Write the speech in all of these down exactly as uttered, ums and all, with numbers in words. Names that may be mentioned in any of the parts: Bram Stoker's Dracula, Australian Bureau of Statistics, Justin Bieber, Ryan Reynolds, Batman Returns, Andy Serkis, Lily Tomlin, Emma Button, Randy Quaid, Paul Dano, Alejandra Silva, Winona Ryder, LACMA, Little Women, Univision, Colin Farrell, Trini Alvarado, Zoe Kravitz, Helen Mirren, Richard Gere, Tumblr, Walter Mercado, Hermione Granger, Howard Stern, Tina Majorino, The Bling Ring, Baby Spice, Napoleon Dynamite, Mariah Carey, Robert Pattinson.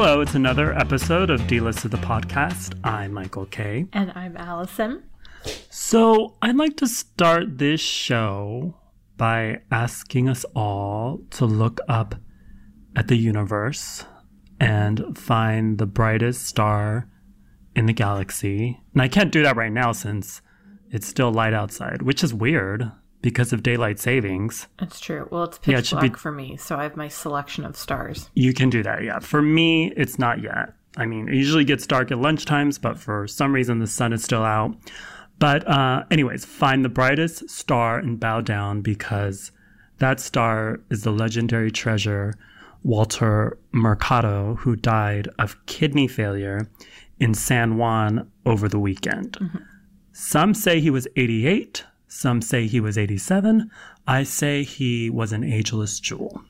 Hello, it's another episode of D-Listed, the podcast. I'm Michael K. And I'm Allison. So I'd like to start this show by asking us all to look up at the universe and find the brightest star in the galaxy. And I can't do that right now since it's still light outside, which is weird because of daylight savings. That's true. Well, it's pitch yeah, it black be... for me, so I have my selection of stars. You can do that, yeah. For me, it's not yet. I mean, it usually gets dark at lunchtimes, but for some reason the sun is still out. But uh, anyways, find the brightest star and bow down because that star is the legendary treasure Walter Mercado, who died of kidney failure in San Juan over the weekend. Mm-hmm. Some say he was eighty-eight. Some say he was eighty-seven. I say he was an ageless jewel.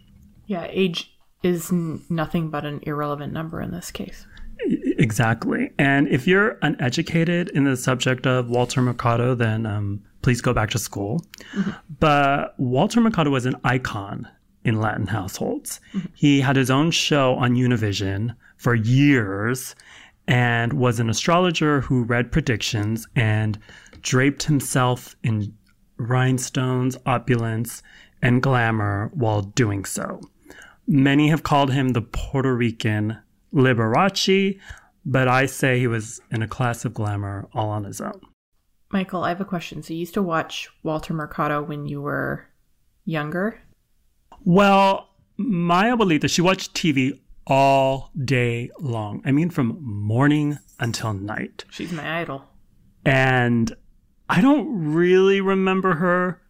Yeah, age is n- nothing but an irrelevant number in this case. Exactly. And if you're uneducated in the subject of Walter Mercado, then um, please go back to school. Mm-hmm. But Walter Mercado was an icon in Latin households. Mm-hmm. He had his own show on Univision for years and was an astrologer who read predictions and draped himself in rhinestones, opulence, and glamour while doing so. Many have called him the Puerto Rican Liberace, but I say he was in a class of glamour all on his own. Michael, I have a question. So you used to watch Walter Mercado when you were younger? Well, my abuelita, she watched T V all day long. I mean, from morning until night. She's my idol. And I don't really remember her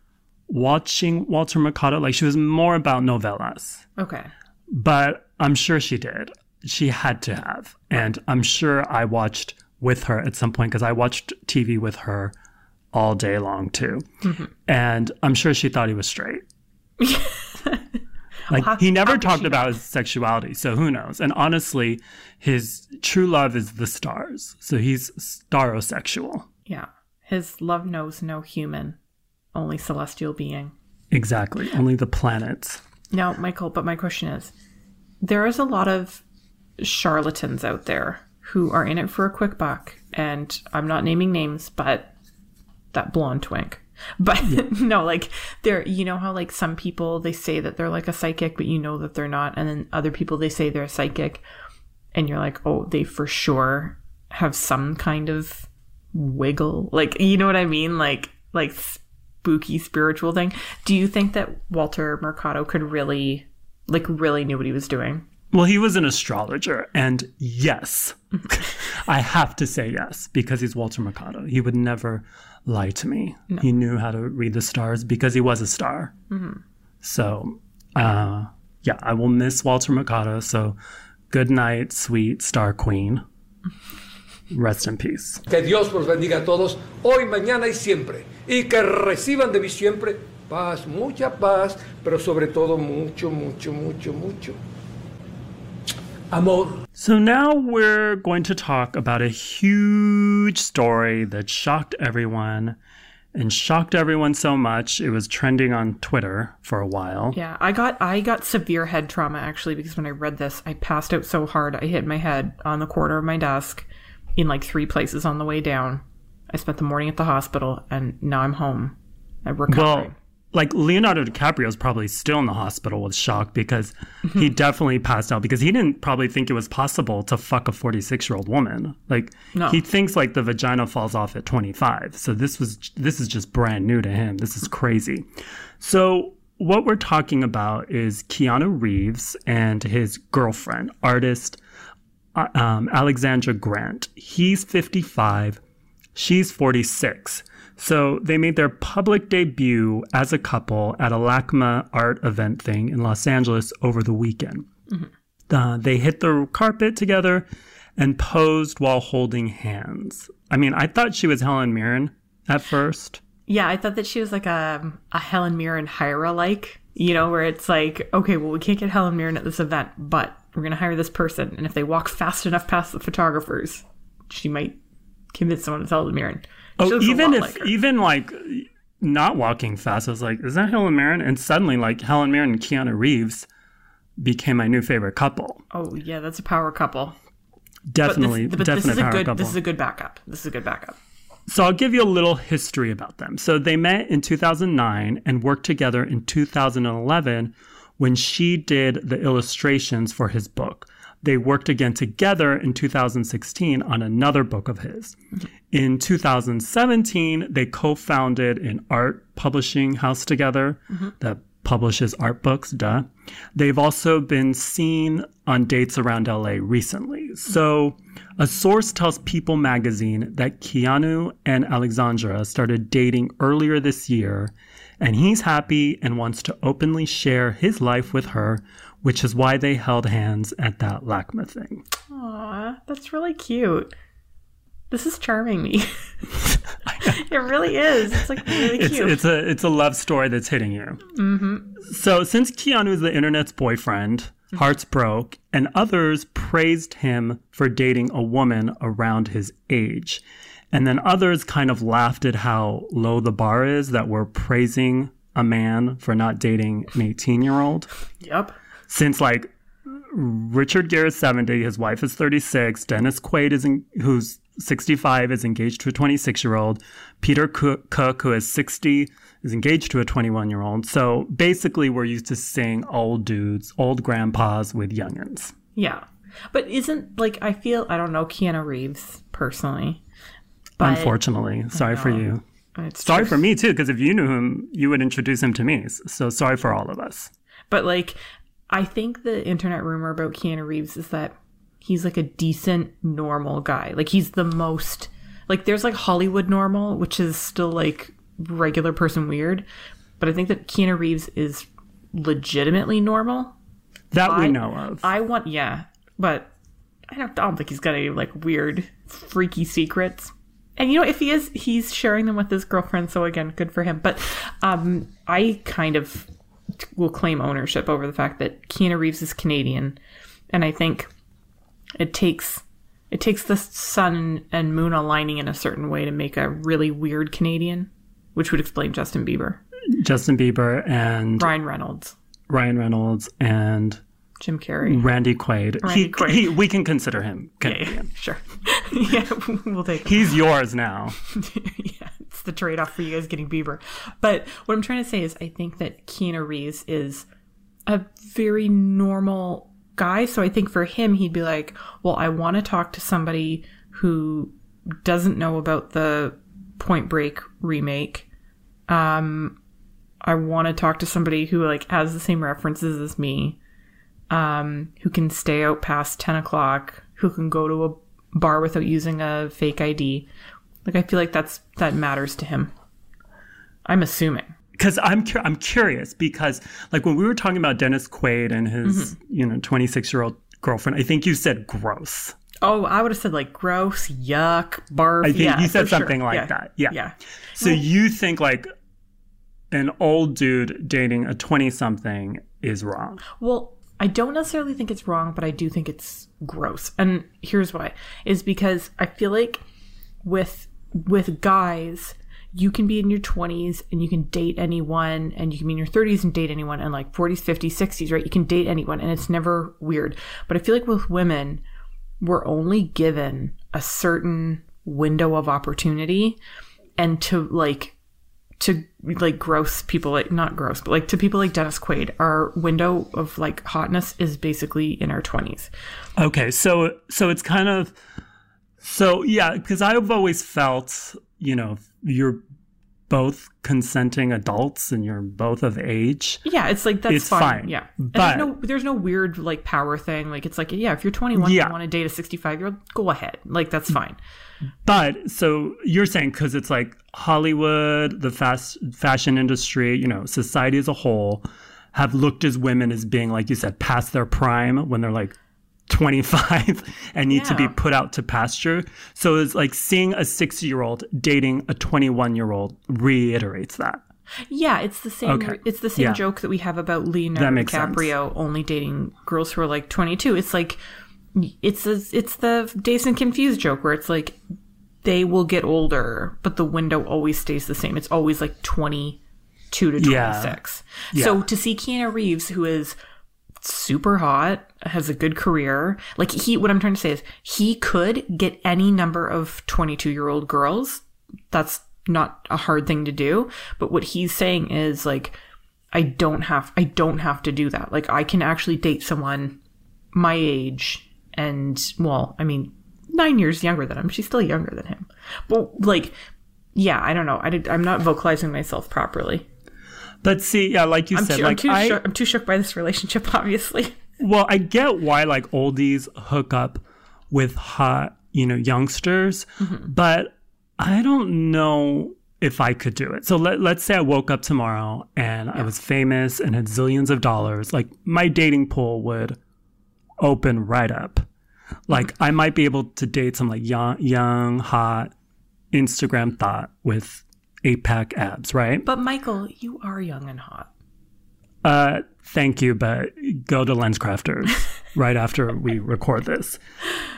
watching Walter Mercado. Like, she was more about novellas. Okay. But I'm sure she did. She had to have. And I'm sure I watched with her at some point because I watched T V with her all day long, too. Mm-hmm. And I'm sure she thought he was straight. Like, well, how, he never talked about know? his sexuality, so who knows? And honestly, his true love is the stars, so he's starosexual. Yeah. His love knows no human, only celestial being. Exactly. Only the planets. Now, Michael, but my question is, there is a lot of charlatans out there who are in it for a quick buck, and I'm not naming names, but that blonde twink. But yeah. no, like there, you know how like some people, they say that they're like a psychic, but you know that they're not. And then other people, they say they're a psychic and you're like, oh, they for sure have some kind of wiggle. Like, you know what I mean? Like, like spooky spiritual thing. Do you think that Walter Mercado could really, like really knew what he was doing? Well, he was an astrologer, and yes, I have to say yes, because he's Walter Mercado. He would never lie to me. No. He knew how to read the stars because he was a star. Mm-hmm. So, uh, yeah, I will miss Walter Mercado. So, good night, sweet star queen. Rest in peace. Que Dios los bendiga a todos, hoy, mañana y siempre. Y que reciban de mí siempre paz, mucha paz, pero sobre todo mucho, mucho, mucho, mucho. Amor. So now we're going to talk about a huge story that shocked everyone and shocked everyone so much it was trending on Twitter for a while. Yeah, I got I got severe head trauma actually because when I read this, I passed out so hard I hit my head on the corner of my desk in like three places on the way down. I spent the morning at the hospital and now I'm home. I'm recovering. Well, like Leonardo DiCaprio is probably still in the hospital with shock because mm-hmm. he definitely passed out because he didn't probably think it was possible to fuck a forty-six-year-old woman. Like no. He thinks like the vagina falls off at twenty-five. So this was this is just brand new to him. This is crazy. So what we're talking about is Keanu Reeves and his girlfriend, artist uh, um, Alexandra Grant. He's fifty-five. She's forty-six. So they made their public debut as a couple at a LACMA art event thing in Los Angeles over the weekend. Mm-hmm. Uh, they hit the carpet together and posed while holding hands. I mean, I thought she was Helen Mirren at first. Yeah, I thought that she was like a, a Helen Mirren hire-alike, you know, where it's like, okay, well, we can't get Helen Mirren at this event, but we're going to hire this person. And if they walk fast enough past the photographers, she might convince someone it's Helen Mirren. Oh, even if, like even like not walking fast, I was like, is that Helen Mirren? And suddenly, like, Helen Mirren and Keanu Reeves became my new favorite couple. Oh, yeah, that's a power couple. Definitely, but this, but definite this power good, couple. This is a good backup. This is a good backup. So I'll give you a little history about them. So they met in two thousand nine and worked together in two thousand eleven when she did the illustrations for his book. They worked again together in two thousand sixteen on another book of his. In two thousand seventeen, they co-founded an art publishing house together mm-hmm. that publishes art books, duh. They've also been seen on dates around L A recently. So a source tells People magazine that Keanu and Alexandra started dating earlier this year, and he's happy and wants to openly share his life with her, which is why they held hands at that LACMA thing. Aw, that's really cute. This is charming me. It really is. It's like really it's, cute. It's a it's a love story that's hitting you. Mm-hmm. So since Keanu is the internet's boyfriend, mm-hmm. hearts broke, and others praised him for dating a woman around his age. And then others kind of laughed at how low the bar is that we're praising a man for not dating an eighteen-year-old. Yep. Since, like, Richard Gere is seventy, his wife is thirty-six, Dennis Quaid, is in, who's sixty-five, is engaged to a twenty-six-year-old, Peter Cook, who is sixty, is engaged to a twenty-one-year-old. So, basically, we're used to seeing old dudes, old grandpas with youngins. Yeah. But isn't, like, I feel, I don't know, Keanu Reeves, personally. But, unfortunately. Sorry for you. It's sorry true. For me, too, because if you knew him, you would introduce him to me. So, sorry for all of us. But, like... I think the internet rumor about Keanu Reeves is that he's like a decent, normal guy. Like he's the most, like there's like Hollywood normal, which is still like regular person weird. But I think that Keanu Reeves is legitimately normal. That I, we know of. I want, yeah, but I don't, I don't think he's got any like weird, freaky secrets. And you know, if he is, he's sharing them with his girlfriend. So again, good for him. But um, I kind of... will claim ownership over the fact that Keanu Reeves is Canadian, and I think it takes it takes the sun and moon aligning in a certain way to make a really weird Canadian, which would explain Justin Bieber, Justin Bieber, and Ryan Reynolds, Ryan Reynolds, and Jim Carrey, Randy Quaid. Randy he, Quaid. He, we can consider him Canadian. Yeah, yeah, sure, yeah, we'll take him. He's yours now. Yeah. It's the trade-off for you guys getting Bieber. But what I'm trying to say is I think that Keanu Reeves is a very normal guy. So I think for him, he'd be like, well, I want to talk to somebody who doesn't know about the Point Break remake. Um, I want to talk to somebody who like has the same references as me, um, who can stay out past ten o'clock, who can go to a bar without using a fake I D. Like, I feel like that's that matters to him. I'm assuming. Because I'm cu- I'm curious because, like, when we were talking about Dennis Quaid and his, mm-hmm. you know, twenty-six-year-old girlfriend, I think you said gross. Oh, I would have said, like, gross, yuck, barf. I think yeah, you said something sure. like yeah. that. Yeah. yeah. So well, you think, like, an old dude dating a twenty-something is wrong. Well, I don't necessarily think it's wrong, but I do think it's gross. And here's why. Is because I feel like with... with guys, you can be in your twenties and you can date anyone, and you can be in your thirties and date anyone, and like forties, fifties, sixties, right? You can date anyone and it's never weird. But I feel like with women, we're only given a certain window of opportunity, and to like, to like gross people, like not gross, but like to people like Dennis Quaid, our window of like hotness is basically in our twenties. Okay. So, so it's kind of... So, yeah, because I've always felt, you know, you're both consenting adults and you're both of age. Yeah, it's like, that's it's fine. fine. Yeah. But and there's, no, there's no weird, like, power thing. Like, it's like, yeah, if you're twenty-one, yeah. you want to date a sixty-five-year-old, go ahead. Like, that's fine. But, so, you're saying, because it's like Hollywood, the fast fashion industry, you know, society as a whole have looked as women as being, like you said, past their prime when they're like, twenty-five and need yeah. to be put out to pasture. So it's like seeing a sixty-year-old dating a twenty-one-year-old reiterates that. Yeah, it's the same okay. it's the same yeah. joke that we have about Leonardo DiCaprio sense. Only dating girls who are like twenty-two. It's like it's a, it's the Dazed and Confused joke where it's like they will get older, but the window always stays the same. It's always like twenty-two to twenty-six. Yeah. Yeah. So to see Keanu Reeves, who is super hot, has a good career. Like he, what I'm trying to say is he could get any number of twenty-two year old girls. That's not a hard thing to do. But what he's saying is like, I don't have, I don't have to do that. Like I can actually date someone my age and, well, I mean, nine years younger than him. She's still younger than him. But like, yeah, I don't know. I did, I'm not vocalizing myself properly. But see, yeah, like you I'm said, too, like I'm too, I, shook, I'm too shook by this relationship, obviously. Well, I get why like oldies hook up with hot, you know, youngsters, mm-hmm. but I don't know if I could do it. So let, let's say I woke up tomorrow and yeah. I was famous and had zillions of dollars. Like my dating pool would open right up. Like mm-hmm. I might be able to date some like young, young, hot Instagram thought with eight pack abs, right? But Michael, you are young and hot. Uh, thank you, but go to LensCrafters right after we record this.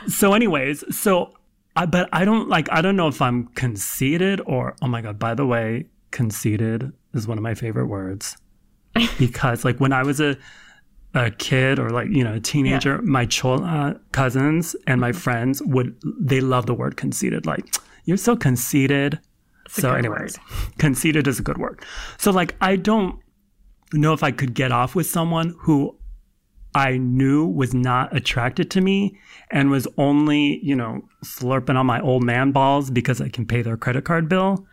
So, anyways, so I but I don't like I don't know if I'm conceited or oh my god. By the way, conceited is one of my favorite words because like when I was a a kid or like you know a teenager, yeah. my chola cousins and my friends would they love the word conceited. Like you're so conceited. So anyways, word. conceited is a good word. So like, I don't know if I could get off with someone who I knew was not attracted to me and was only, you know, slurping on my old man balls because I can pay their credit card bill.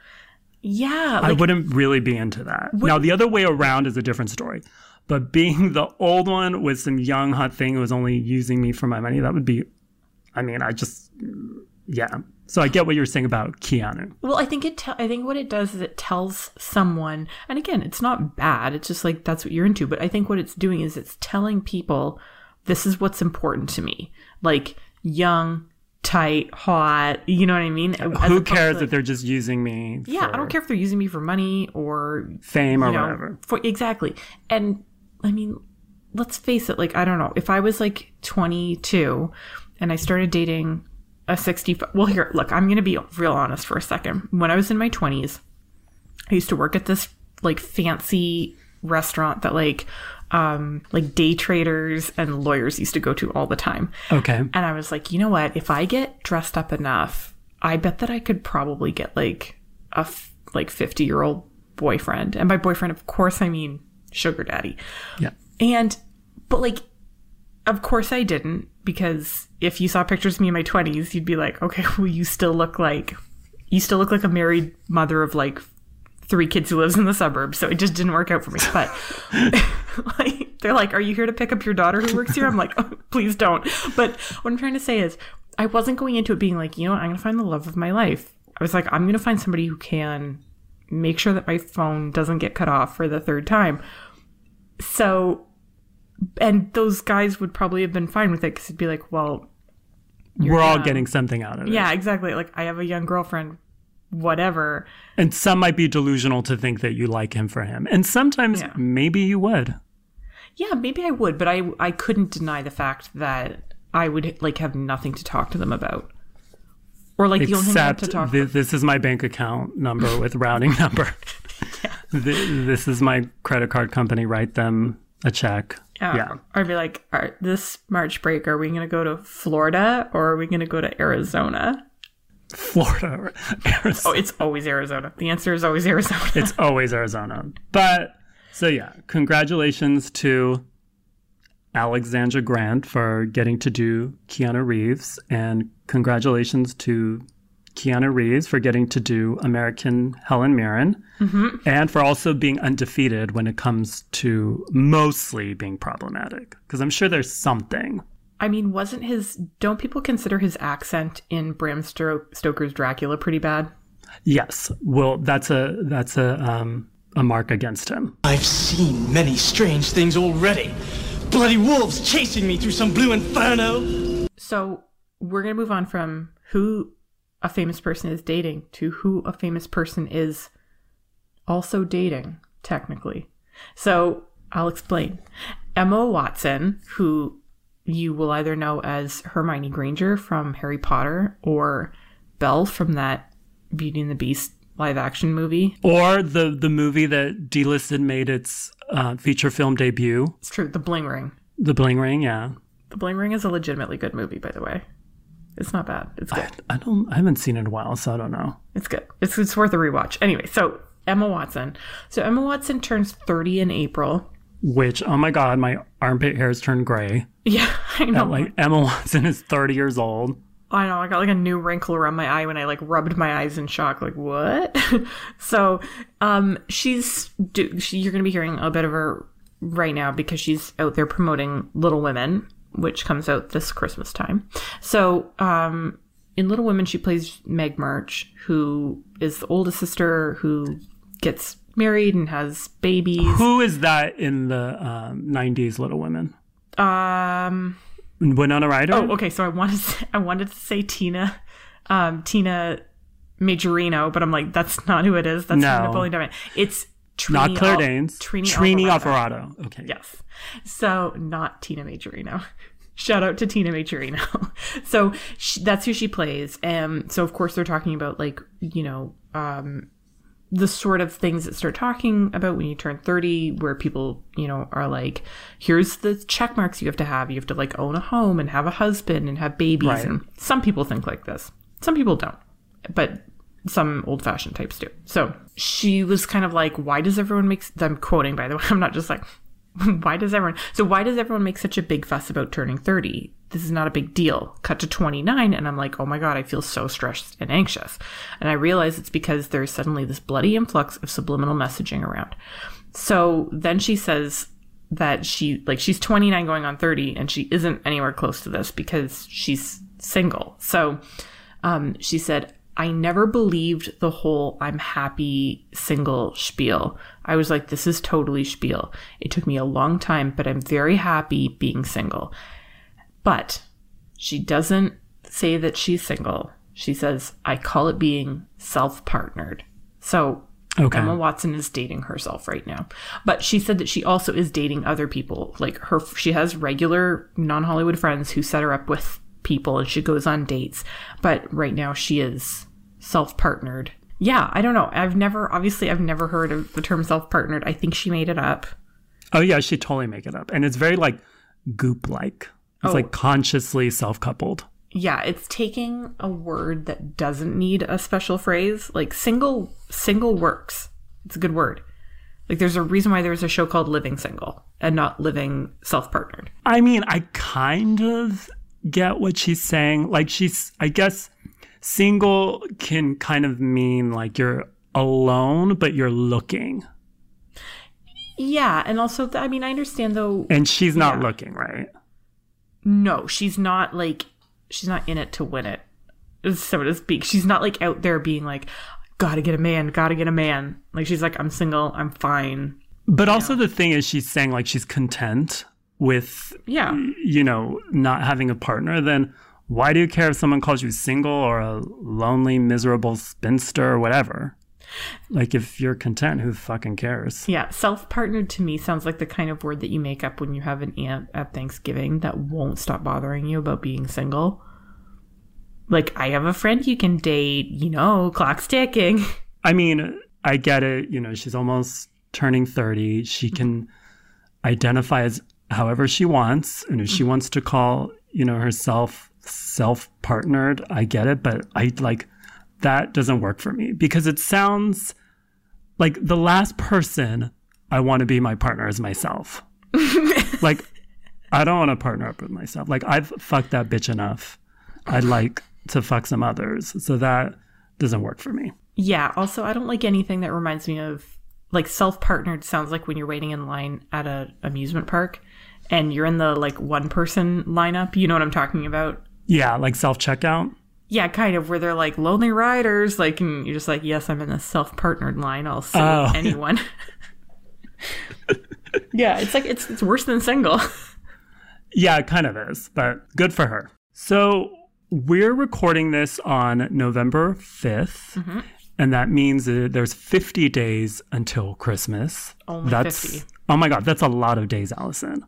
Yeah. Like, I wouldn't really be into that. What, now, the other way around is a different story. But being the old one with some young hot thing who was only using me for my money, that would be, I mean, I just, yeah. So I get what you're saying about Keanu. Well, I think it. Te- I think what it does is it tells someone, and again, it's not bad. It's just like that's what you're into. But I think what it's doing is it's telling people, this is what's important to me. Like young, tight, hot. You know what I mean? As Who cares like, if they're just using me? For yeah, I don't care if they're using me for money or fame or you know, whatever. For exactly. And I mean, let's face it. Like I don't know. If I was like twenty-two, and I started dating. A sixty-five. Well, here, look, I'm going to be real honest for a second. When I was in my twenties, I used to work at this like fancy restaurant that like, um, like day traders and lawyers used to go to all the time. Okay. And I was like, you know what? If I get dressed up enough, I bet that I could probably get like a f- like fifty year old boyfriend. And by boyfriend, of course, I mean sugar daddy. Yeah. And, but like, of course I didn't. Because if you saw pictures of me in my twenties, you'd be like, okay, well, you still look like, you still look like a married mother of like three kids who lives in the suburbs. So it just didn't work out for me. But like, they're like, are you here to pick up your daughter who works here? I'm like, oh, please don't. But what I'm trying to say is I wasn't going into it being like, you know what, I'm going to find the love of my life. I was like, I'm going to find somebody who can make sure that my phone doesn't get cut off for the third time. So... And those guys would probably have been fine with it because it'd be like, well... We're all getting something out of it. Yeah, exactly. Like, I have a young girlfriend, whatever. And some might be delusional to think that you like him for him. And sometimes yeah. maybe you would. Yeah, maybe I would. But I, I couldn't deny the fact that I would, like, have nothing to talk to them about. Or, like, you'll have to talk to them. This is my bank account number with routing number. yeah. this, this is my credit card company. Write them a check. Um, yeah, I'd be like, all right, this March break, are we going to go to Florida or are we going to go to Arizona? Florida, Arizona. Oh, it's always Arizona. The answer is always Arizona. It's always Arizona. But so, yeah, congratulations to Alexandra Grant for getting to do Keanu Reeves. And congratulations to Keanu Reeves for getting to do American Helen Mirren. Mm-hmm. And for also being undefeated when it comes to mostly being problematic. Because I'm sure there's something. I mean, wasn't his... Don't people consider his accent in Bram Stoker's Dracula pretty bad? Yes. Well, that's a that's a um, a mark against him. I've seen many strange things already. Bloody wolves chasing me through some blue inferno. So we're going to move on from who a famous person is dating to who a famous person is... also dating, technically. So I'll explain. Emma Watson, who you will either know as Hermione Granger from Harry Potter or Belle from that Beauty and the Beast live action movie. Or the, the movie that D-Listed made its uh, feature film debut. It's true. The Bling Ring. The Bling Ring, yeah. The Bling Ring is a legitimately good movie, by the way. It's not bad. It's good. I, I don't. I haven't seen it in a while, so I don't know. It's good. It's it's worth a rewatch. Anyway, so Emma Watson. So Emma Watson turns thirty in April. Which, oh my God, my armpit hairs turned gray. Yeah, I know. At, like, Emma Watson is thirty years old. I know. I got like a new wrinkle around my eye when I like rubbed my eyes in shock. Like, what? So, um, she's do, she, you're gonna be hearing a bit of her right now because she's out there promoting Little Women, which comes out this Christmas time. So um, in Little Women, she plays Meg March, who is the oldest sister who gets married and has babies. Who is that in the um, nineties Little Women? Um, Winona Ryder? Oh, okay. So I wanted to say, I wanted to say Tina, um, Tina Majorino, but I'm like, that's not who it is. That's no. Napoleon Dynamite. It's Trini not Claire Al- Danes. Trini, Trini Alvarado. Alvarado. Okay. Yes. So not Tina Majorino. Shout out to Tina Majorino. So she, that's who she plays. Um, so of course they're talking about like, you know, um, the sort of things that start talking about when you turn thirty, where people, you know, are like, here's the check marks you have to have. You have to like own a home and have a husband and have babies. Right. And some people think like this. Some people don't. But some old-fashioned types do. So she was kind of like, why does everyone make... I'm quoting, by the way. I'm not just like, why does everyone... So why does everyone make such a big fuss about turning thirty? This is not a big deal. Cut to twenty-nine, and I'm like, oh my God, I feel so stressed and anxious. And I realize it's because there's suddenly this bloody influx of subliminal messaging around. So then she says that she... Like, she's twenty-nine going on thirty, and she isn't anywhere close to this because she's single. So um, she said... I never believed the whole I'm happy single spiel. I was like, this is totally spiel. It took me a long time, but I'm very happy being single. But she doesn't say that she's single. She says, I call it being self-partnered. So okay. Emma Watson is dating herself right now. But she said that she also is dating other people. Like her, she has regular non-Hollywood friends who set her up with people and she goes on dates. But right now she is... self-partnered. Yeah, I don't know. I've never, obviously, I've never heard of the term self-partnered. I think she made it up. Oh, yeah, she totally made it up. And it's very, like, goop-like. It's, oh. like, consciously self-coupled. Yeah, it's taking a word that doesn't need a special phrase. Like, single, single works. It's a good word. Like, there's a reason why there's a show called Living Single and not Living Self-Partnered. I mean, I kind of get what she's saying. Like, she's, I guess... Single can kind of mean like you're alone, but you're looking. Yeah. And also, I mean, I understand though. And she's not yeah. looking, right? No, she's not like, she's not in it to win it, so to speak. She's not like out there being like, gotta get a man, gotta get a man. Like she's like, I'm single, I'm fine. But you also know. The thing is she's saying like she's content with, yeah, you know, not having a partner then. Why do you care if someone calls you single or a lonely, miserable spinster or whatever? Like, if you're content, who fucking cares? Yeah, self-partnered to me sounds like the kind of word that you make up when you have an aunt at Thanksgiving that won't stop bothering you about being single. Like, I have a friend you can date, you know, clock's ticking. I mean, I get it. You know, she's almost turning thirty. She can mm-hmm. identify as however she wants. And if she mm-hmm. wants to call, you know, herself... self-partnered, I get it, but I like that doesn't work for me because it sounds like the last person I want to be my partner is myself. Like, I don't want to partner up with myself. Like, I've fucked that bitch enough. I'd like to fuck some others. So that doesn't work for me. Yeah. Also, I don't like anything that reminds me of like self-partnered sounds like when you're waiting in line at an amusement park and you're in the like one person lineup. You know what I'm talking about? Yeah, like self-checkout? Yeah, kind of, where they're like lonely riders, like, and you're just like, yes, I'm in the self-partnered line, I'll save oh. anyone. Yeah, it's like, it's it's worse than single. Yeah, it kind of is, but good for her. So we're recording this on November fifth, mm-hmm. and that means that there's fifty days until Christmas. Only that's, fifty. Oh my God, that's a lot of days, Allison.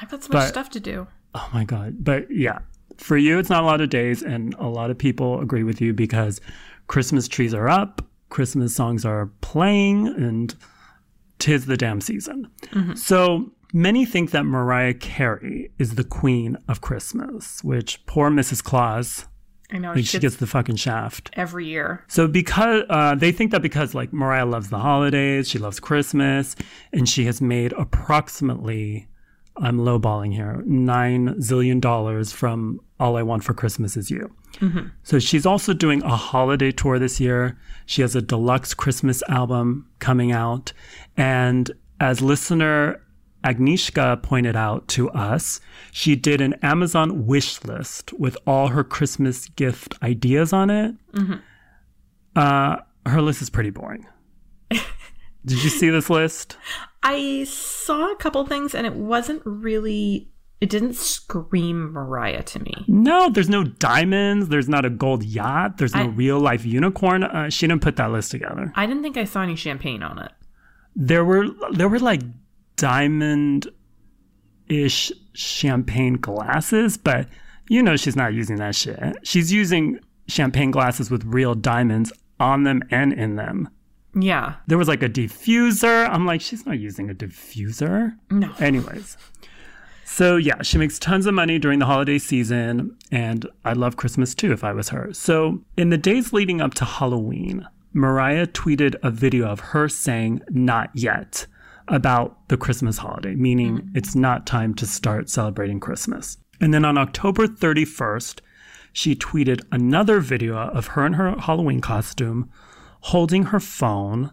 I've got so much but, stuff to do. Oh my God, but yeah. For you, it's not a lot of days, and a lot of people agree with you because Christmas trees are up, Christmas songs are playing, and 'tis the damn season. Mm-hmm. So Many think that Mariah Carey is the queen of Christmas, which poor Missus Claus... I know. Like she, she gets, gets the fucking shaft. Every year. So because uh, they think that because like Mariah loves the holidays, she loves Christmas, and she has made approximately, I'm lowballing here, nine zillion dollars from All I Want for Christmas Is You. Mm-hmm. So she's also doing a holiday tour this year. She has a deluxe Christmas album coming out. And as listener Agnieszka pointed out to us, she did an Amazon wish list with all her Christmas gift ideas on it. Mm-hmm. Uh, her list is pretty boring. Did you see this list? I saw a couple things and it wasn't really, it didn't scream Mariah to me. No, there's no diamonds. There's not a gold yacht. There's no I, real life unicorn. Uh, she didn't put that list together. I didn't think I saw any champagne on it. There were, there were like... diamond-ish champagne glasses, but you know she's not using that shit. She's using champagne glasses with real diamonds on them and in them. Yeah. There was like a diffuser. I'm like, she's not using a diffuser. No. Anyways. So yeah, she makes tons of money during the holiday season, and I love Christmas too if I was her. So in the days leading up to Halloween, Mariah tweeted a video of her saying, "Not yet," about the Christmas holiday, meaning mm-hmm. it's not time to start celebrating Christmas. And then on October thirty-first, she tweeted another video of her in her Halloween costume holding her phone,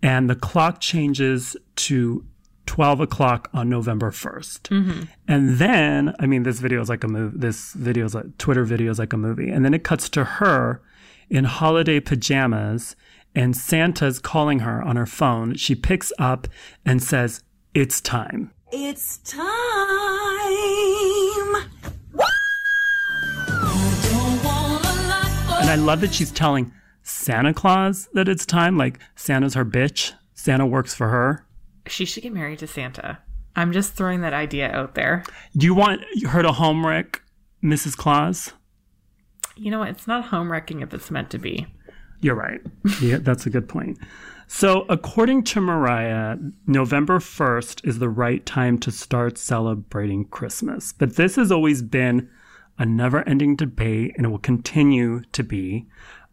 and the clock changes to twelve o'clock on November first. Mm-hmm. And then, I mean, this video is like a movie, this video is like, Twitter video is like a movie. And then it cuts to her in holiday pajamas, and Santa's calling her on her phone. She picks up and says, "It's time. It's time. Woo!" And I love that she's telling Santa Claus that it's time. Like, Santa's her bitch. Santa works for her. She should get married to Santa. I'm just throwing that idea out there. Do you want her to homewreck Missus Claus? You know what? It's not homewrecking if it's meant to be. You're right. Yeah, that's a good point. So according to Mariah, November first is the right time to start celebrating Christmas. But this has always been a never-ending debate, and it will continue to be.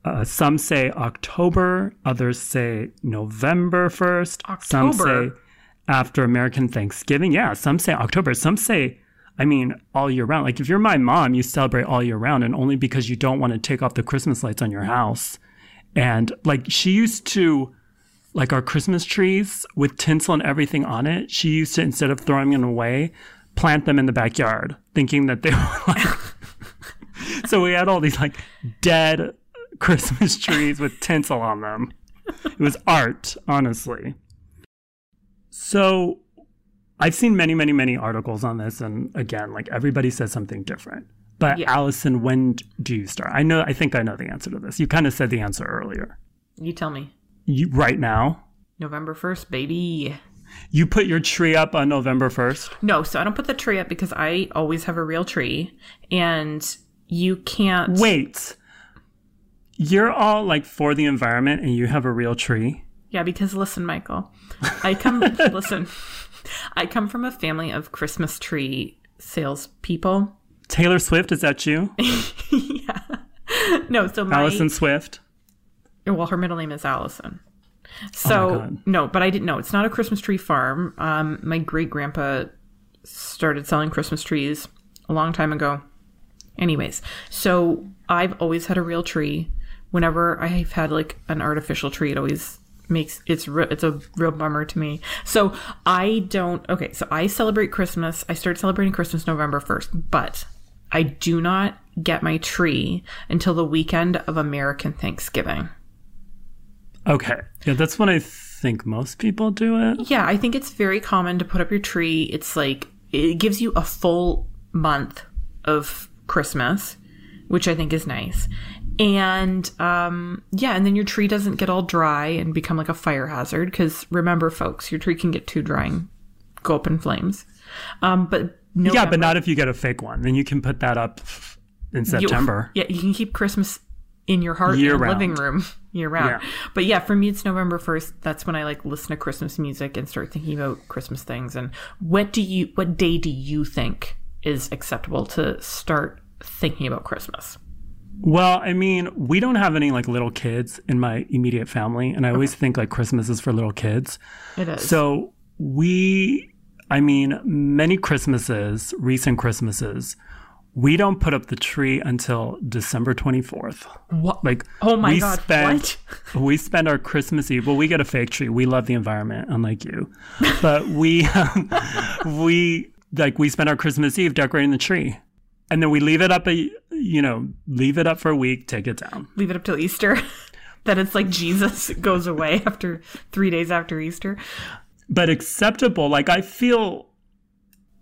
Uh, some say October, others say November first. October? Some say after American Thanksgiving. Yeah, some say October. Some say, I mean, all year round. Like, if you're my mom, you celebrate all year round, and only because you don't want to take off the Christmas lights on your house. And like she used to, like our Christmas trees with tinsel and everything on it, she used to, instead of throwing them away, plant them in the backyard, thinking that they were like... So we had all these like dead Christmas trees with tinsel on them. It was art, honestly. So I've seen many, many, many articles on this. And again, like everybody says something different. But yeah. Allison, when do you start? I know. I think I know the answer to this. You kind of said the answer earlier. You tell me. You right now? November first, baby. You put your tree up on November first? No, so I don't put the tree up because I always have a real tree. And you can't... Wait. You're all like for the environment and you have a real tree? Yeah, because listen, Michael. I come... listen. I come from a family of Christmas tree salespeople. Taylor Swift, is that you? Yeah. No, so my... Allison Swift? Well, her middle name is Allison. So, oh no, but I didn't know. It's not a Christmas tree farm. Um, my great-grandpa started selling Christmas trees a long time ago. Anyways, so I've always had a real tree. Whenever I've had, like, an artificial tree, it always makes... It's, re- it's a real bummer to me. So I don't... Okay, so I celebrate Christmas. I started celebrating Christmas November first, but... I do not get my tree until the weekend of American Thanksgiving. Okay. Yeah, that's when I think most people do it. Yeah, I think it's very common to put up your tree. It's like, it gives you a full month of Christmas, which I think is nice. And um, yeah, and then your tree doesn't get all dry and become like a fire hazard. Because remember, folks, your tree can get too dry and go up in flames. Um, but November. Yeah, but not if you get a fake one. Then you can put that up in September. You, yeah, you can keep Christmas in your heart year and round. Living room year round. Yeah. But yeah, for me, it's November first. That's when I like listen to Christmas music and start thinking about Christmas things. And what do you, what day do you think is acceptable to start thinking about Christmas? Well, I mean, we don't have any like little kids in my immediate family. And I okay. always think like Christmas is for little kids. It is. So we, I mean, many Christmases, recent Christmases, we don't put up the tree until December twenty-fourth. What? Like, oh my we God, spend, what? We spend our Christmas Eve, well, we get a fake tree. We love the environment, unlike you. But we, um, we like, we spend our Christmas Eve decorating the tree. And then we leave it up, a, you know, leave it up for a week, take it down. Leave it up till Easter. That it's like Jesus goes away after three days after Easter. But acceptable, like, I feel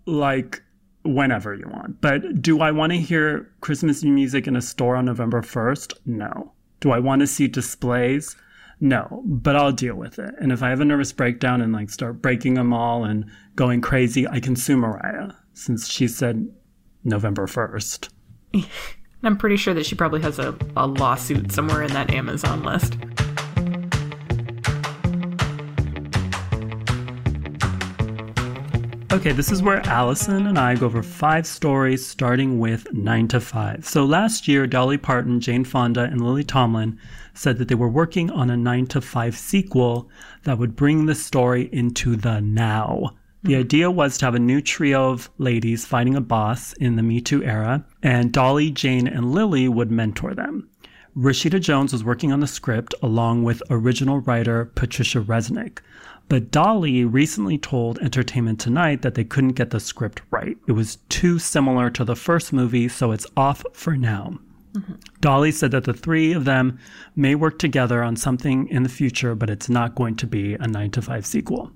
like whenever you want. But do I want to hear Christmas music in a store on November first? No. Do I want to see displays? No. But I'll deal with it. And if I have a nervous breakdown and like start breaking them all and going crazy, I can sue Mariah since she said November first. I'm pretty sure that she probably has a, a lawsuit somewhere in that Amazon list. Okay, this is where Allison and I go over five stories, starting with Nine to Five. So last year, Dolly Parton, Jane Fonda, and Lily Tomlin said that they were working on a Nine to Five sequel that would bring the story into the now. The idea was to have a new trio of ladies fighting a boss in the Me Too era, and Dolly, Jane, and Lily would mentor them. Rashida Jones was working on the script along with original writer Patricia Resnick. But Dolly recently told Entertainment Tonight that they couldn't get the script right. It was too similar to the first movie, so it's off for now. Mm-hmm. Dolly said that the three of them may work together on something in the future, but it's not going to be a Nine to Five sequel.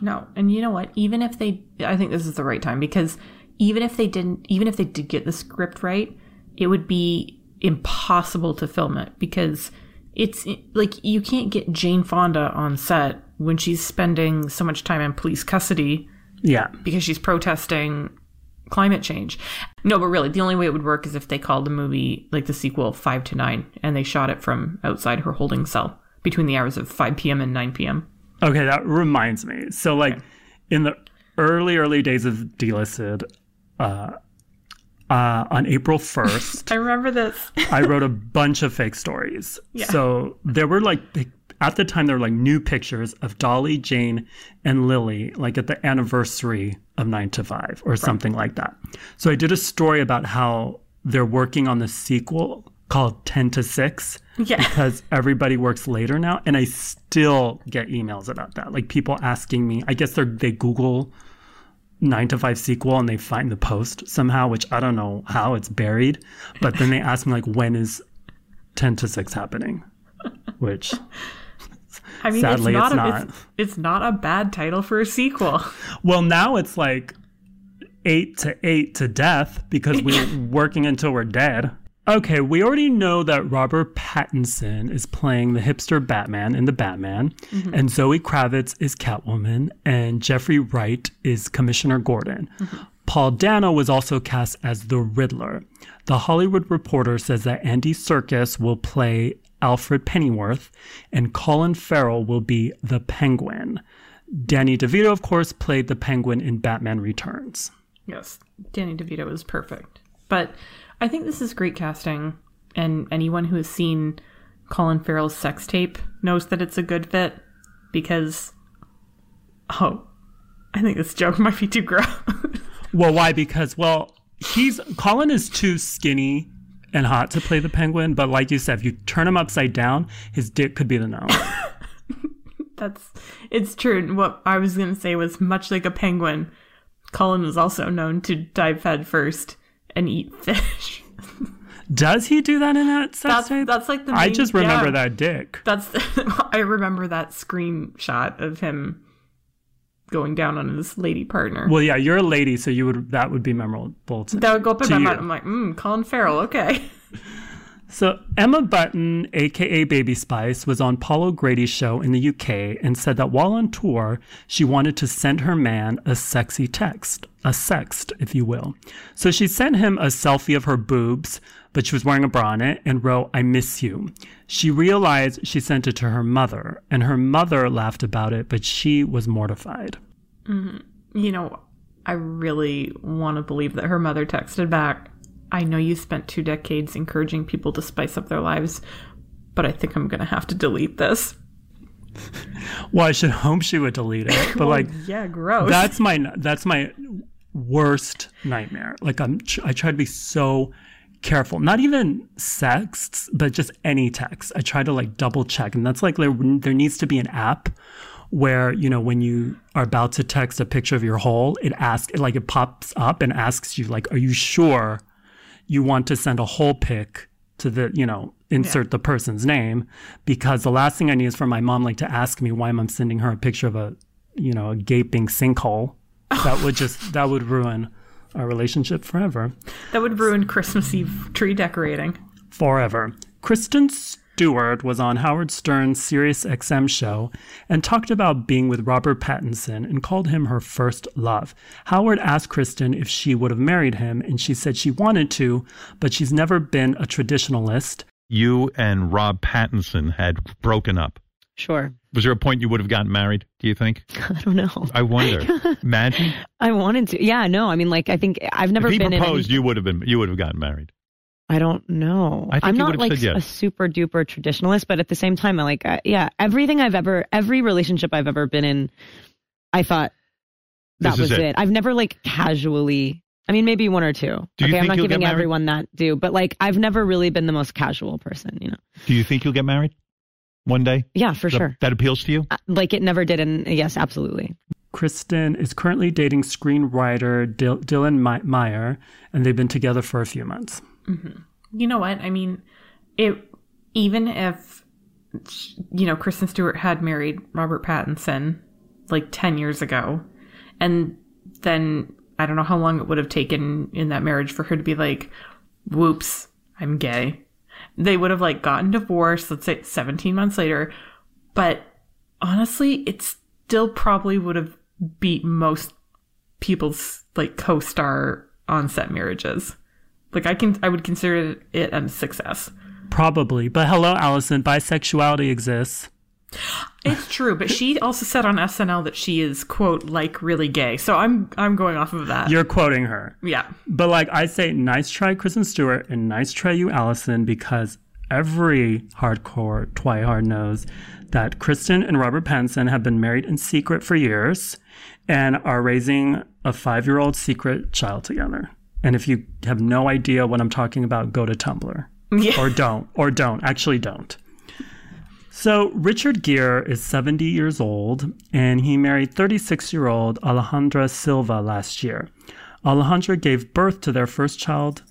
No. And you know what? Even if they, I think this is the right time, because even if they didn't, even if they did get the script right, it would be impossible to film it because it's like you can't get Jane Fonda on set when she's spending so much time in police custody, yeah, because she's protesting climate change. No, but really, the only way it would work is if they called the movie, like the sequel, Five to Nine, and they shot it from outside her holding cell between the hours of five p.m. and nine p.m. Okay, that reminds me. So, like, okay. in the early, early days of D-Listed, uh, Uh, on April first. I remember this. I wrote a bunch of fake stories. Yeah. So there were like, at the time, there were like new pictures of Dolly, Jane, and Lily, like at the anniversary of Nine to Five or right. something like that. So I did a story about how they're working on the sequel called ten to six yeah. because everybody works later now. And I still get emails about that. Like people asking me, I guess they're, they Google Nine to Five sequel and they find the post somehow, which I don't know how it's buried, but then they ask me like, when is ten to six happening? Which I mean, sadly it's not, it's, not. A, it's, it's not a bad title for a sequel. Well, now it's like eight to eight to death because we're working until we're dead. Okay, we already know that Robert Pattinson is playing the hipster Batman in The Batman, mm-hmm. and Zoe Kravitz is Catwoman, and Jeffrey Wright is Commissioner Gordon. Mm-hmm. Paul Dano was also cast as the Riddler. The Hollywood Reporter says that Andy Serkis will play Alfred Pennyworth, and Colin Farrell will be the Penguin. Danny DeVito, of course, played the Penguin in Batman Returns. Yes, Danny DeVito is perfect. But I think this is great casting, and anyone who has seen Colin Farrell's sex tape knows that it's a good fit because, oh, I think this joke might be too gross. Well, why? Because, well, he's Colin is too skinny and hot to play the Penguin, but like you said, if you turn him upside down, his dick could be the nose. That's, it's true. What I was going to say was much like a penguin, Colin was also known to dive head first and eat fish. Does he do that in that sex that's, tape? That's like the main, I just remember yeah, that dick. That's the, I remember that screenshot of him going down on his lady partner. Well, yeah, you're a lady, so you would that would be memorable to That would go up in my mind. I'm like, mm, Colin Farrell, okay. So Emma Button, a k a. Baby Spice, was on Paul O'Grady's show in the U K and said that while on tour, she wanted to send her man a sexy text, a sext, if you will. So she sent him a selfie of her boobs, but she was wearing a bra and wrote, "I miss you." She realized she sent it to her mother, and her mother laughed about it, but she was mortified. Mm-hmm. You know, I really want to believe that her mother texted back, "I know you spent two decades encouraging people to spice up their lives, but I think I'm going to have to delete this." Well, I should hope she would delete it, but well, like, yeah, gross. That's my that's my worst nightmare. Like, I'm I try to be so careful. Not even sexts, but just any text. I try to like double check, and that's like there, there needs to be an app where, you know, when you are about to text a picture of your hole, it asks, like, it pops up and asks you, like, "Are you sure you want to send a hole pic to the, you know, insert yeah. the person's name?" Because the last thing I need is for my mom, like, to ask me why I'm sending her a picture of a, you know, a gaping sinkhole. That would just, that would ruin our relationship forever. That would ruin Christmas Eve tree decorating. Forever. Kristen Stewart was on Howard Stern's Sirius X M show and talked about being with Robert Pattinson and called him her first love. Howard asked Kristen if she would have married him, and she said she wanted to, but she's never been a traditionalist. You and Rob Pattinson had broken up. Sure. Was there a point you would have gotten married, do you think? I don't know. I wonder. Imagine. I wanted to. Yeah, no. I mean, like, I think I've never if he been proposed, in any... you would have been you would have gotten married. I don't know. I think I'm not like yes. a super duper traditionalist, but at the same time, I like, uh, yeah, everything I've ever, every relationship I've ever been in, I thought that was it. it. I've never like casually. I mean, maybe one or two. Do okay, I'm not giving everyone that due, but like, I've never really been the most casual person, you know. Do you think you'll get married one day? Yeah, for that, sure. That appeals to you? Uh, like it never did, and yes, absolutely. Kristen is currently dating screenwriter Dil- Dylan My- Meyer, and they've been together for a few months. Mm-hmm. You know what? I mean, it even if, you know, Kristen Stewart had married Robert Pattinson like ten years ago, and then I don't know how long it would have taken in that marriage for her to be like, whoops, I'm gay. They would have like gotten divorced, let's say seventeen months later. But honestly, it still probably would have beat most people's like co-star on-set marriages. Like I can, I would consider it a success. Probably. But hello, Allison, bisexuality exists. It's true, but she also said on S N L that she is, quote, like really gay. So I'm I'm going off of that. You're quoting her. Yeah. But like I say, nice try, Kristen Stewart, and nice try you, Allison, because every hardcore twihard knows that Kristen and Robert Pattinson have been married in secret for years and are raising a five-year-old secret child together. And if you have no idea what I'm talking about, go to Tumblr. Yeah. Or don't. Or don't. Actually don't. So Richard Gere is seventy years old, and he married thirty-six-year-old Alejandra Silva last year. Alejandra gave birth to their first child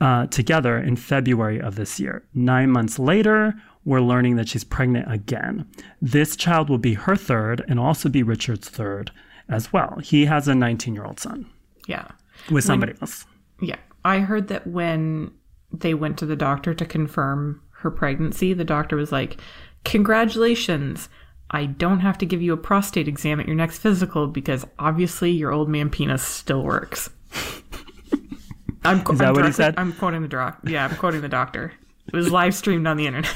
uh, together in February of this year. Nine months later, we're learning that she's pregnant again. This child will be her third and also be Richard's third as well. He has a nineteen-year-old son. Yeah. With somebody when, else. Yeah. I heard that when they went to the doctor to confirm her pregnancy, the doctor was like, "Congratulations. I don't have to give you a prostate exam at your next physical because obviously your old man penis still works." I'm, Is I'm that directly, what he said? I'm quoting the doctor. Yeah, I'm quoting the doctor. It was live streamed on the internet.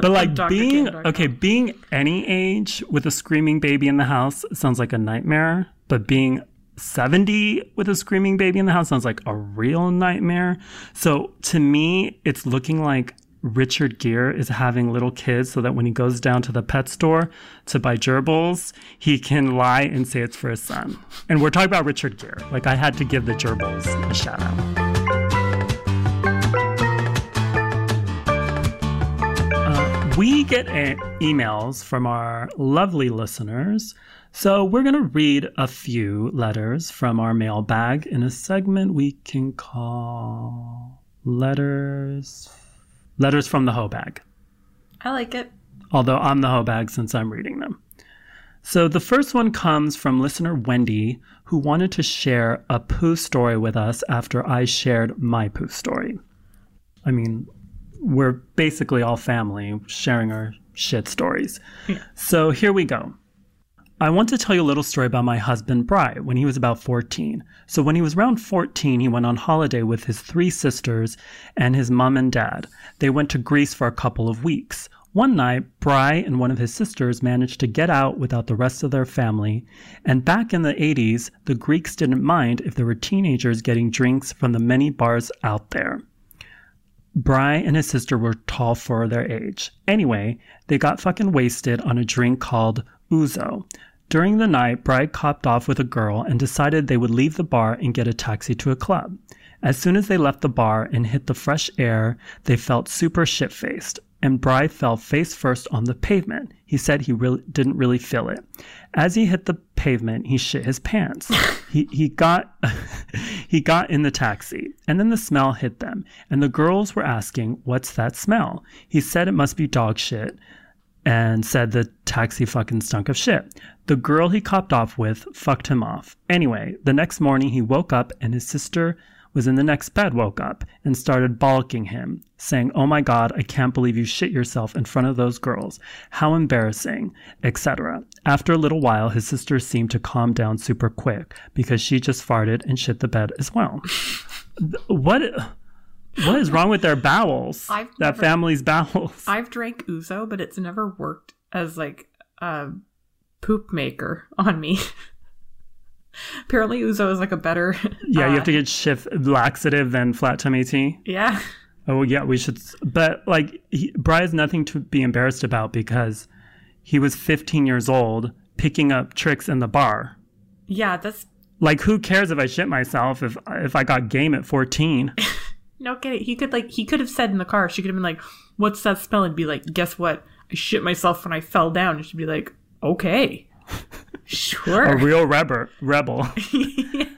But like being, okay, being any age with a screaming baby in the house sounds like a nightmare, but being seventy with a screaming baby in the house sounds like a real nightmare. So to me, it's looking like Richard Gere is having little kids so that when he goes down to the pet store to buy gerbils, he can lie and say it's for his son. And we're talking about Richard Gere. Like, I had to give the gerbils a shout out. We get a- emails from our lovely listeners, so we're going to read a few letters from our mailbag in a segment we can call Letters letters from the Hoe Bag. I like it. Although I'm the Hoe Bag since I'm reading them. So the first one comes from listener Wendy, who wanted to share a poo story with us after I shared my poo story. I mean... We're basically all family sharing our shit stories. Yeah. So here we go. I want to tell you a little story about my husband, Bri, when he was about fourteen. So when he was around fourteen, he went on holiday with his three sisters and his mom and dad. They went to Greece for a couple of weeks. One night, Bri and one of his sisters managed to get out without the rest of their family. And back in the eighties, the Greeks didn't mind if there were teenagers getting drinks from the many bars out there. Bri and his sister were tall for their age. Anyway, they got fucking wasted on a drink called ouzo. During the night, Bri copped off with a girl and decided they would leave the bar and get a taxi to a club. As soon as they left the bar and hit the fresh air, they felt super shit-faced, and Bri fell face first on the pavement. He said he really didn't really feel it. As he hit the pavement, he shit his pants. he he got he got in the taxi, and then the smell hit them, and the girls were asking, "What's that smell?" He said it must be dog shit, and said the taxi fucking stunk of shit. The girl he copped off with fucked him off. Anyway, the next morning he woke up and his sister was in the next bed woke up and started balking him, saying, "Oh my God, I can't believe you shit yourself in front of those girls. How embarrassing," et cetera. After a little while, his sister seemed to calm down super quick because she just farted and shit the bed as well. What... What is wrong with their bowels? I've that never, family's bowels. I've drank ouzo, but it's never worked as like a poop maker on me. Apparently, ouzo is like a better. Yeah, uh, you have to get shift laxative than flat tummy tea. Yeah. Oh yeah, we should. But like, he, Bri has nothing to be embarrassed about because he was fifteen years old picking up tricks in the bar. Yeah, that's like, who cares if I shit myself if if I got game at fourteen. No kidding. He could like he could have said in the car, she could have been like, "What's that smell?" And be like, "Guess what? I shit myself when I fell down." And she'd be like, "Okay, sure." A real rebel. Rebel. Yeah.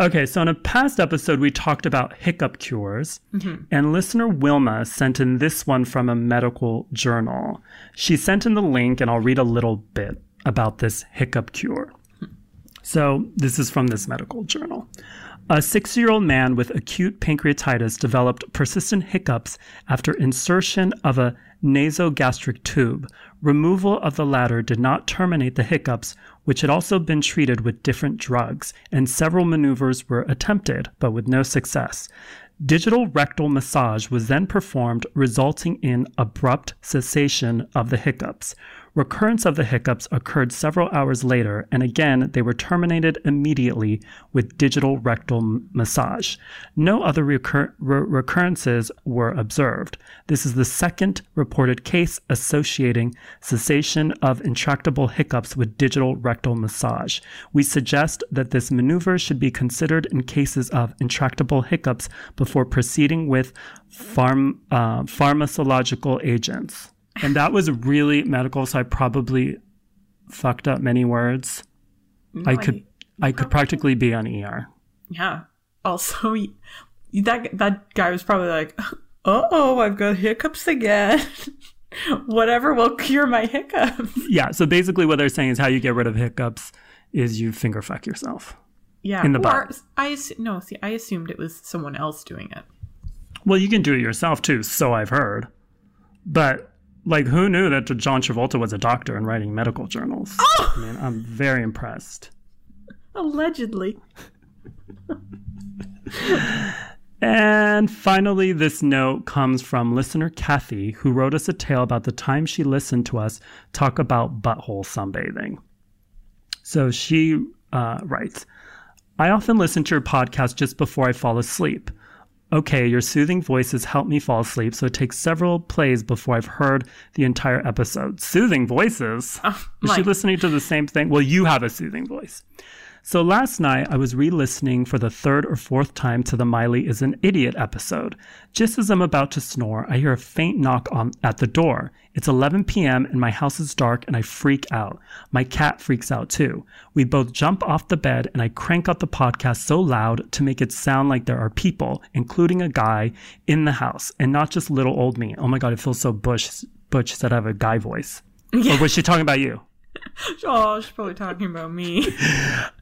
Okay, so in a past episode, we talked about hiccup cures. Mm-hmm. And listener Wilma sent in this one from a medical journal. She sent in the link, and I'll read a little bit about this hiccup cure. Mm-hmm. So this is from this medical journal. A six-year-old man with acute pancreatitis developed persistent hiccups after insertion of a nasogastric tube. Removal of the latter did not terminate the hiccups, which had also been treated with different drugs, and several maneuvers were attempted, but with no success. Digital rectal massage was then performed, resulting in abrupt cessation of the hiccups. Recurrence of the hiccups occurred several hours later, and again, they were terminated immediately with digital rectal massage. No other recur- re- recurrences were observed. This is the second reported case associating cessation of intractable hiccups with digital rectal massage. We suggest that this maneuver should be considered in cases of intractable hiccups before proceeding with pharm- uh, pharmacological agents. And that was really medical, so I probably fucked up many words. No, I could I, I could practically be on E R. Yeah. Also, that that guy was probably like, "Uh-oh, I've got hiccups again. Whatever will cure my hiccups." Yeah, so basically what they're saying is how you get rid of hiccups is you finger fuck yourself. Yeah. In the butt. I no, see, I assumed it was someone else doing it. Well, you can do it yourself too, so I've heard. But like, who knew that John Travolta was a doctor and writing medical journals? Oh! I mean, I'm very impressed. Allegedly. And finally, this note comes from listener Kathy, who wrote us a tale about the time she listened to us talk about butthole sunbathing. So she uh, writes, "I often listen to your podcast just before I fall asleep. Okay, your soothing voices help me fall asleep, so it takes several plays before I've heard the entire episode." Soothing voices? Oh, is she listening to the same thing? Well, you have a soothing voice. "So last night, I was re-listening for the third or fourth time to the Miley is an Idiot episode. Just as I'm about to snore, I hear a faint knock on at the door. It's eleven p.m. and my house is dark and I freak out. My cat freaks out too. We both jump off the bed and I crank up the podcast so loud to make it sound like there are people, including a guy, in the house and not just little old me." Oh my God, it feels so Bush, Butch said I have a guy voice. Yeah. Or was she talking about you? Oh, she's probably talking about me.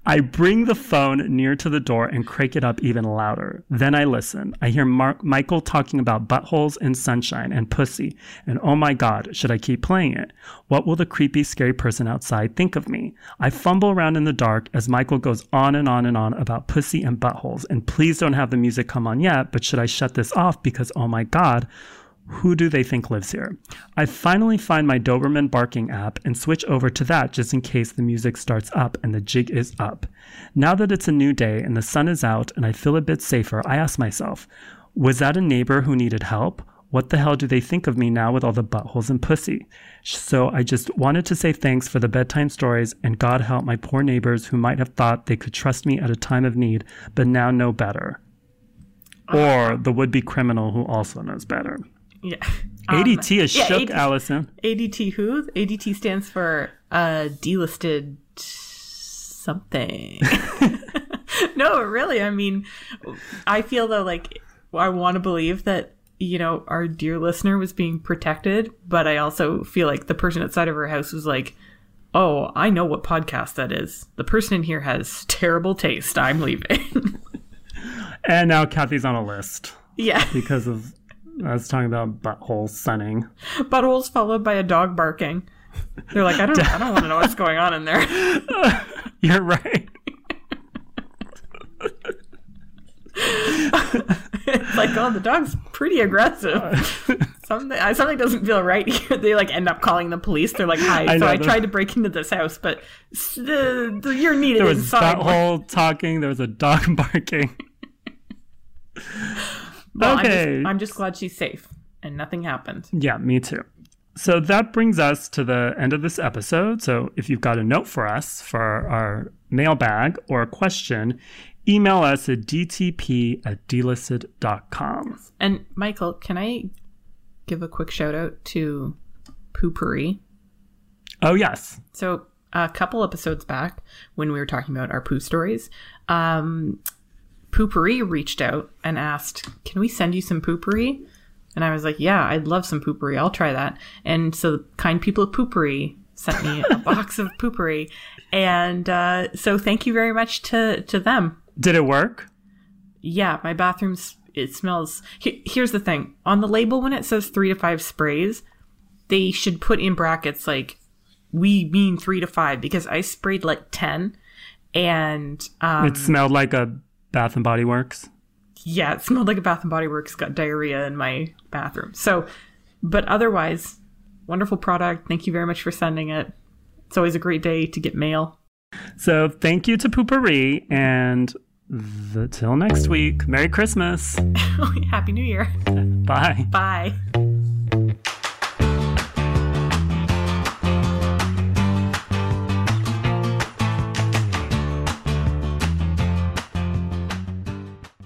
I bring the phone near to the door and crank it up even louder. Then I listen. I hear Mark Michael talking about buttholes and sunshine and pussy. And oh my God, should I keep playing it? What will the creepy, scary person outside think of me? I fumble around in the dark as Michael goes on and on and on about pussy and buttholes. And please don't have the music come on yet, but should I shut this off? Because oh my God, who do they think lives here? I finally find my Doberman barking app and switch over to that just in case the music starts up and the jig is up. Now that it's a new day and the sun is out and I feel a bit safer, I ask myself, was that a neighbor who needed help? What the hell do they think of me now with all the buttholes and pussy? So I just wanted to say thanks for the bedtime stories, and God help my poor neighbors who might have thought they could trust me at a time of need, but now know better. Or the would-be criminal who also knows better. Yeah. A D T um, is yeah, shook, A D T, Allison. A D T who? A D T stands for uh, delisted something. No, really. I mean, I feel though, like, I want to believe that, you know, our dear listener was being protected, but I also feel like the person outside of her house was like, oh, I know what podcast that is. The person in here has terrible taste. I'm leaving. And now Kathy's on a list. Yeah. Because of... I was talking about buttholes sunning. Buttholes followed by a dog barking. They're like, I don't, I don't want to know what's going on in there. Uh, you're right. It's like, oh, the dog's pretty aggressive. Something, something doesn't feel right here. They like end up calling the police. They're like, hi. I so know, I tried to break into this house, but the, the, you're needed there was inside. Butthole talking. There was a dog barking. Well, okay. I'm just, I'm just glad she's safe and nothing happened. Yeah, me too. So that brings us to the end of this episode. So if you've got a note for us for our mailbag or a question, email us at d t p at delisted dot com. And Michael, can I give a quick shout out to Poopery? Oh, yes. So a couple episodes back when we were talking about our poo stories, um... Poopery reached out and asked, can we send you some Poopery? And I was like, yeah, I'd love some Poopery. I'll try that. And so the kind people at Poopery sent me a box of Poopery. And uh, so thank you very much to, to them. Did it work? Yeah, my bathroom, it smells. He, here's the thing. On the label, when it says three to five sprays, they should put in brackets like, we mean three to five, because I sprayed like ten. And um, it smelled like a... Bath and Body Works? Yeah, it smelled like a Bath and Body Works. Got diarrhea in my bathroom. So, but otherwise, wonderful product. Thank you very much for sending it. It's always a great day to get mail. So thank you to Poopery, and the, till next week, Merry Christmas. Happy New Year. Bye. Bye.